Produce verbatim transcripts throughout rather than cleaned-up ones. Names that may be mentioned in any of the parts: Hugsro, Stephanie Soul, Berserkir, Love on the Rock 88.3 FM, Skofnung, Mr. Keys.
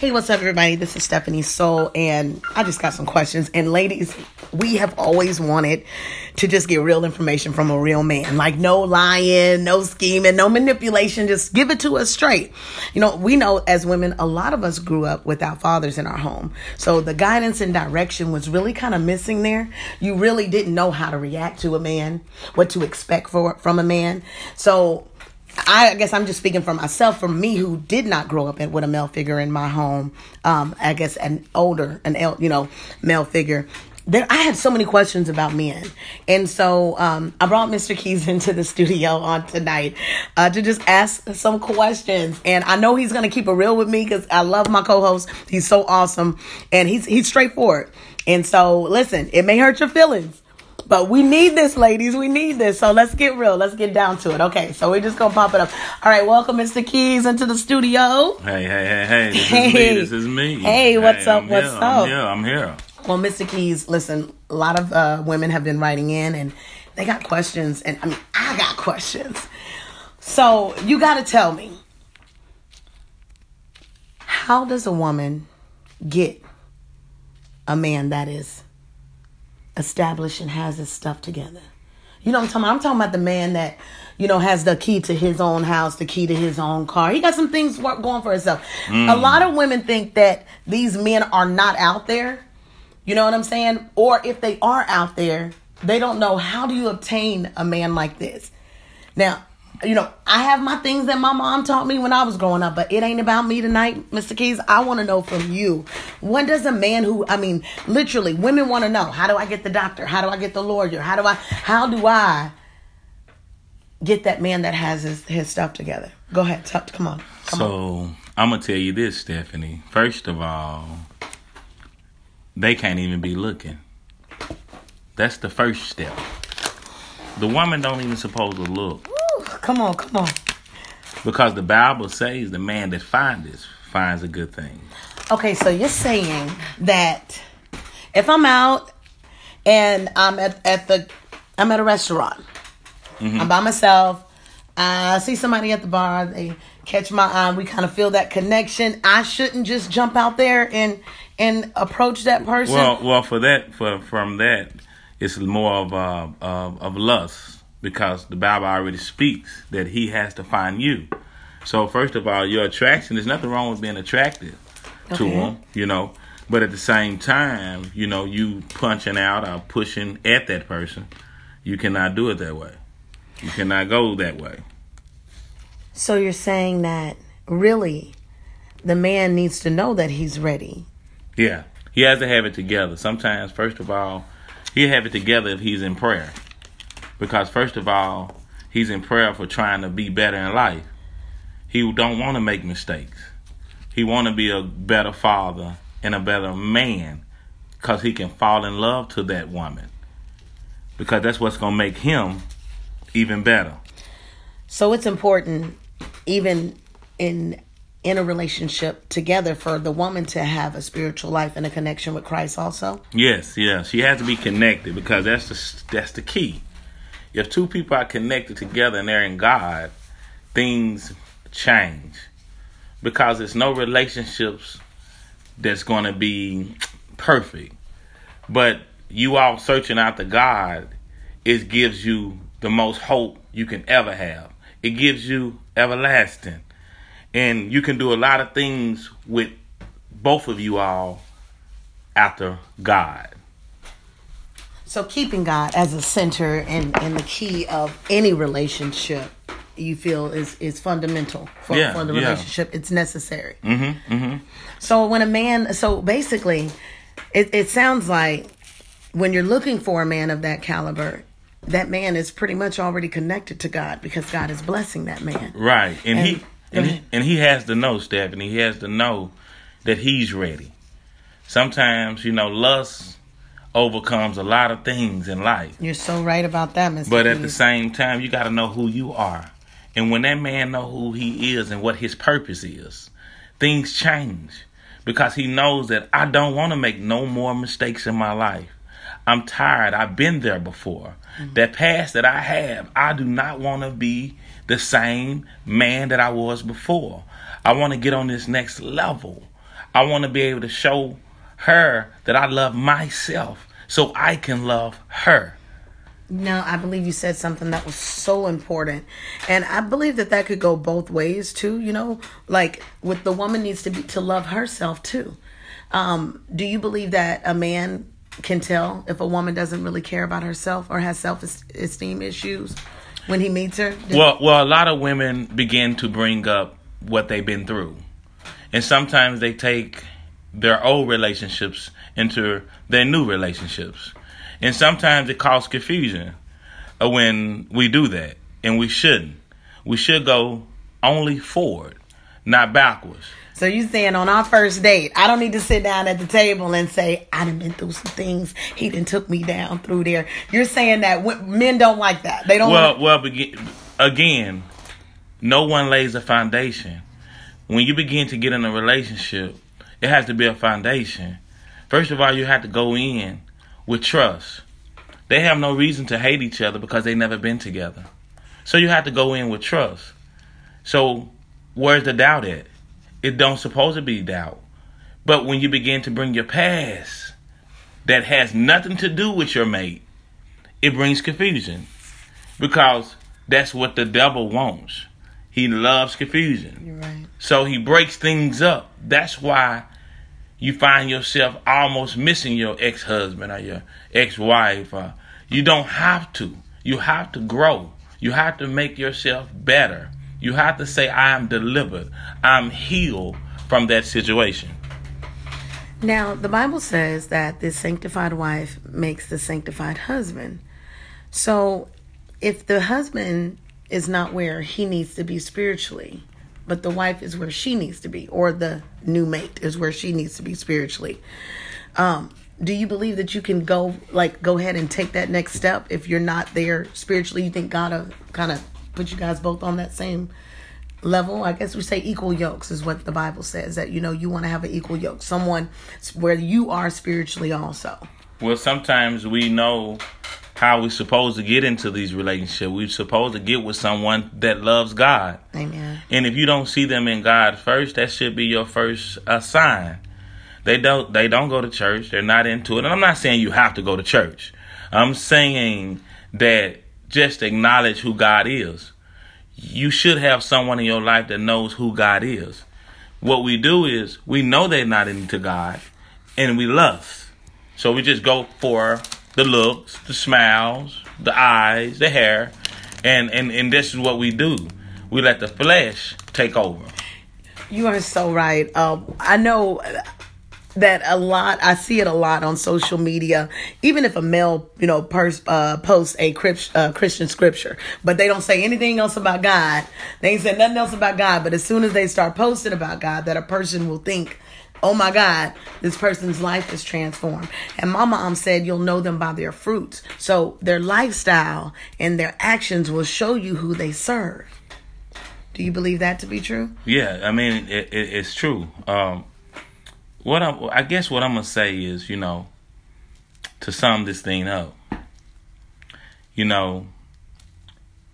Hey, what's up, everybody? This is Stephanie Soul, and I just got some questions. And ladies, we have always wanted to just get real information from a real man. Like, no lying, no scheming, no manipulation. Just give it to us straight. You know, we know as women, a lot of us grew up without fathers in our home. So the guidance and direction was really kind of missing there. You really didn't know how to react to a man, what to expect for, from a man. So I guess I'm just speaking for myself, for me, who did not grow up with a male figure in my home. Um, I guess an older, an el- you know, male figure. There, I had so many questions about men. And so um, I brought Mister Keys into the studio on tonight uh, to just ask some questions. And I know he's going to keep it real with me because I love my co-host. He's so awesome. And he's he's straightforward. And so, listen, it may hurt your feelings. But we need this, ladies. We need this. So let's get real. Let's get down to it. Okay, so we're just going to pop it up. All right, welcome, Mister Keys, into the studio. Hey, hey, hey, hey. This hey. is me. This is me. Hey, what's hey, up? I'm what's here. up? Yeah, I'm, I'm here. Well, Mister Keys, listen, a lot of uh, women have been writing in, and they got questions. And, I mean, I got questions. So you got to tell me, how does a woman get a man that is established and has his stuff together? You know what I'm talking about? I'm talking about the man that, you know, has the key to his own house, the key to his own car. He got some things going for himself. Mm. A lot of women think that these men are not out there. You know what I'm saying? Or if they are out there, they don't know, how do you obtain a man like this? Now, you know, I have my things that my mom taught me when I was growing up, but it ain't about me tonight, Mister Keys. I want to know from you, what does a man who, I mean, literally, women want to know, how do I get the doctor? How do I get the lawyer? How do I, how do I get that man that has his, his stuff together? Go ahead. T- come on. Come so on. I'm going to tell you this, Stephanie. First of all, they can't even be looking. That's the first step. The woman don't even supposed to look. Come on, come on. Because the Bible says the man that findeth finds a good thing. Okay, so you're saying that if I'm out and I'm at, at the I'm at a restaurant, mm-hmm. I'm by myself, I see somebody at the bar, they catch my eye, we kind of feel that connection. I shouldn't just jump out there and and approach that person. Well, well, for that, for from that, it's more of uh, of, of lust. Because the Bible already speaks that he has to find you. So first of all, your attraction, there's nothing wrong with being attracted okay. to him, you know. But at the same time, you know, you punching out or pushing at that person, you cannot do it that way. You cannot go that way. So you're saying that really the man needs to know that he's ready. Yeah. He has to have it together. Sometimes, first of all, he'll have it together if he's in prayer. Because, first of all, he's in prayer for trying to be better in life. He don't want to make mistakes. He want to be a better father and a better man because he can fall in love to that woman. Because that's what's going to make him even better. So it's important, even in in a relationship together, for the woman to have a spiritual life and a connection with Christ also? Yes, yes. She has to be connected because that's the, that's the key. If two people are connected together and they're in God, things change. Because there's no relationships that's going to be perfect. But you all searching out the God, it gives you the most hope you can ever have. It gives you everlasting. And you can do a lot of things with both of you all after God. So keeping God as a center and, and the key of any relationship, you feel is, is fundamental for, yeah, for the relationship. Yeah. It's necessary. Mm-hmm, mm-hmm. So when a man, so basically, it, it sounds like when you're looking for a man of that caliber, that man is pretty much already connected to God because God is blessing that man. Right, and, and he and he, and he has to know, Stephanie. He has to know that he's ready. Sometimes, you know, lust overcomes a lot of things in life. You're so right about that, Mister But Keys. At the same time, you got to know who you are. And when that man know who he is and what his purpose is, things change. Because he knows that I don't want to make no more mistakes in my life. I'm tired. I've been there before. Mm-hmm. That past that I have, I do not want to be the same man that I was before. I want to get on this next level. I want to be able to show her that I love myself so I can love her. No, I believe you said something that was so important. And I believe that that could go both ways, too. You know, like with the woman needs to be to love herself, too. Um, do you believe that a man can tell if a woman doesn't really care about herself or has self-esteem issues when he meets her? Did well, well, a lot of women begin to bring up what they've been through. And sometimes they take their old relationships into their new relationships. And sometimes it causes confusion when we do that, and we shouldn't. We should go only forward, not backwards. So you saying on our first date, I don't need to sit down at the table and say, I done been through some things. He done took me down through there. You're saying that men don't like that. They don't. Well, wanna- well, again, no one lays a foundation. When you begin to get in a relationship, it has to be a foundation. First of all, you have to go in with trust. They have no reason to hate each other because they've never been together. So you have to go in with trust. So where's the doubt at? It don't supposed to be doubt. But when you begin to bring your past that has nothing to do with your mate, it brings confusion, because that's what the devil wants. He loves confusion. You're right. So he breaks things up. That's why you find yourself almost missing your ex-husband or your ex-wife. Or you don't have to. You have to grow. You have to make yourself better. You have to say, I am delivered. I'm healed from that situation. Now, the Bible says that the sanctified wife makes the sanctified husband. So if the husband is not where he needs to be spiritually, but the wife is where she needs to be, or the new mate is where she needs to be spiritually. Um, do you believe that you can go like go ahead and take that next step if you're not there spiritually? You think God will kind of put you guys both on that same level? I guess we say equal yokes is what the Bible says, that, you know, you want to have an equal yoke, someone where you are spiritually also. Well, sometimes we know how we're supposed to get into these relationships. We're supposed to get with someone that loves God. Amen. And if you don't see them in God first, that should be your first uh, sign. They don't they don't go to church. They're not into it. And I'm not saying you have to go to church. I'm saying that just acknowledge who God is. You should have someone in your life that knows who God is. What we do is we know they're not into God, and we lust. So we just go for the looks, the smiles, the eyes, the hair. And, and, and this is what we do. We let the flesh take over. You are so right. Um, I know that a lot, I see it a lot on social media. Even if a male, you know, pers- uh, posts a crypt- uh, Christian scripture, but they don't say anything else about God. They ain't said nothing else about God. But as soon as they start posting about God, that a person will think, oh my God, this person's life is transformed. And my mom said, you'll know them by their fruits. So their lifestyle and their actions will show you who they serve. Do you believe that to be true? Yeah, I mean, it, it, it's true. Um, what I, I guess what I'm going to say is, you know, to sum this thing up, you know,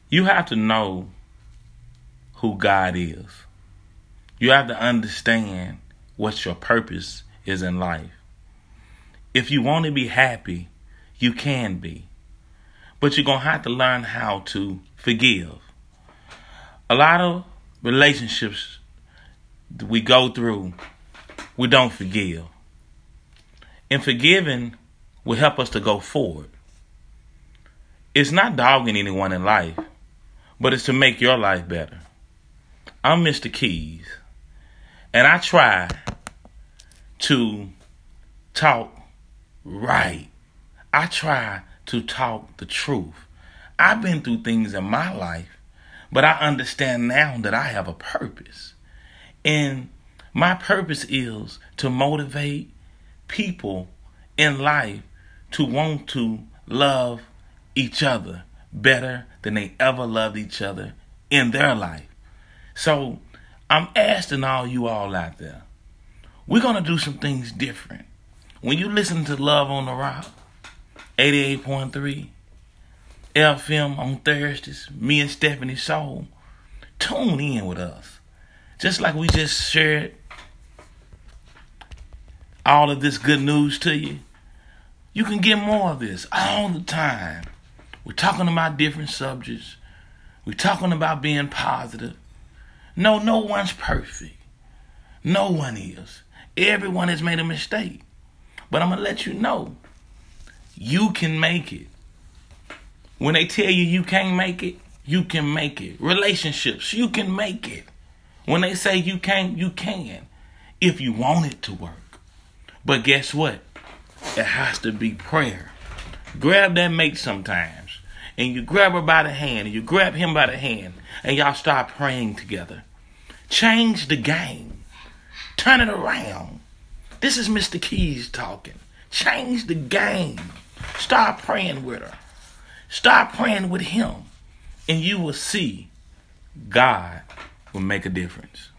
you have to know who God is. You have to understand what your purpose is in life. If you want to be happy, you can be. But you're going to have to learn how to forgive. A lot of relationships we go through, we don't forgive. And forgiving will help us to go forward. It's not dogging anyone in life, but it's to make your life better. I'm Mister Keys. And I try to talk right. I try to talk the truth. I've been through things in my life, but I understand now that I have a purpose. And my purpose is to motivate people in life to want to love each other better than they ever loved each other in their life. So I'm asking all you all out there, we're going to do some things different. When you listen to Love on the Rock eighty-eight point three F M on Thursdays, me and Stephanie Soul, tune in with us. Just like we just shared all of this good news to you, you can get more of this all the time. We're talking about different subjects. We're talking about being positive. No, no one's perfect. No one is. Everyone has made a mistake. But I'm going to let you know, you can make it. When they tell you you can't make it, you can make it. Relationships, you can make it. When they say you can't, you can. If you want it to work. But guess what? It has to be prayer. Grab that mate sometimes. And you grab her by the hand. And you grab him by the hand. And y'all start praying together. Change the game. Turn it around. This is Mister Keys talking. Change the game. Start praying with her. Start praying with him. And you will see God will make a difference.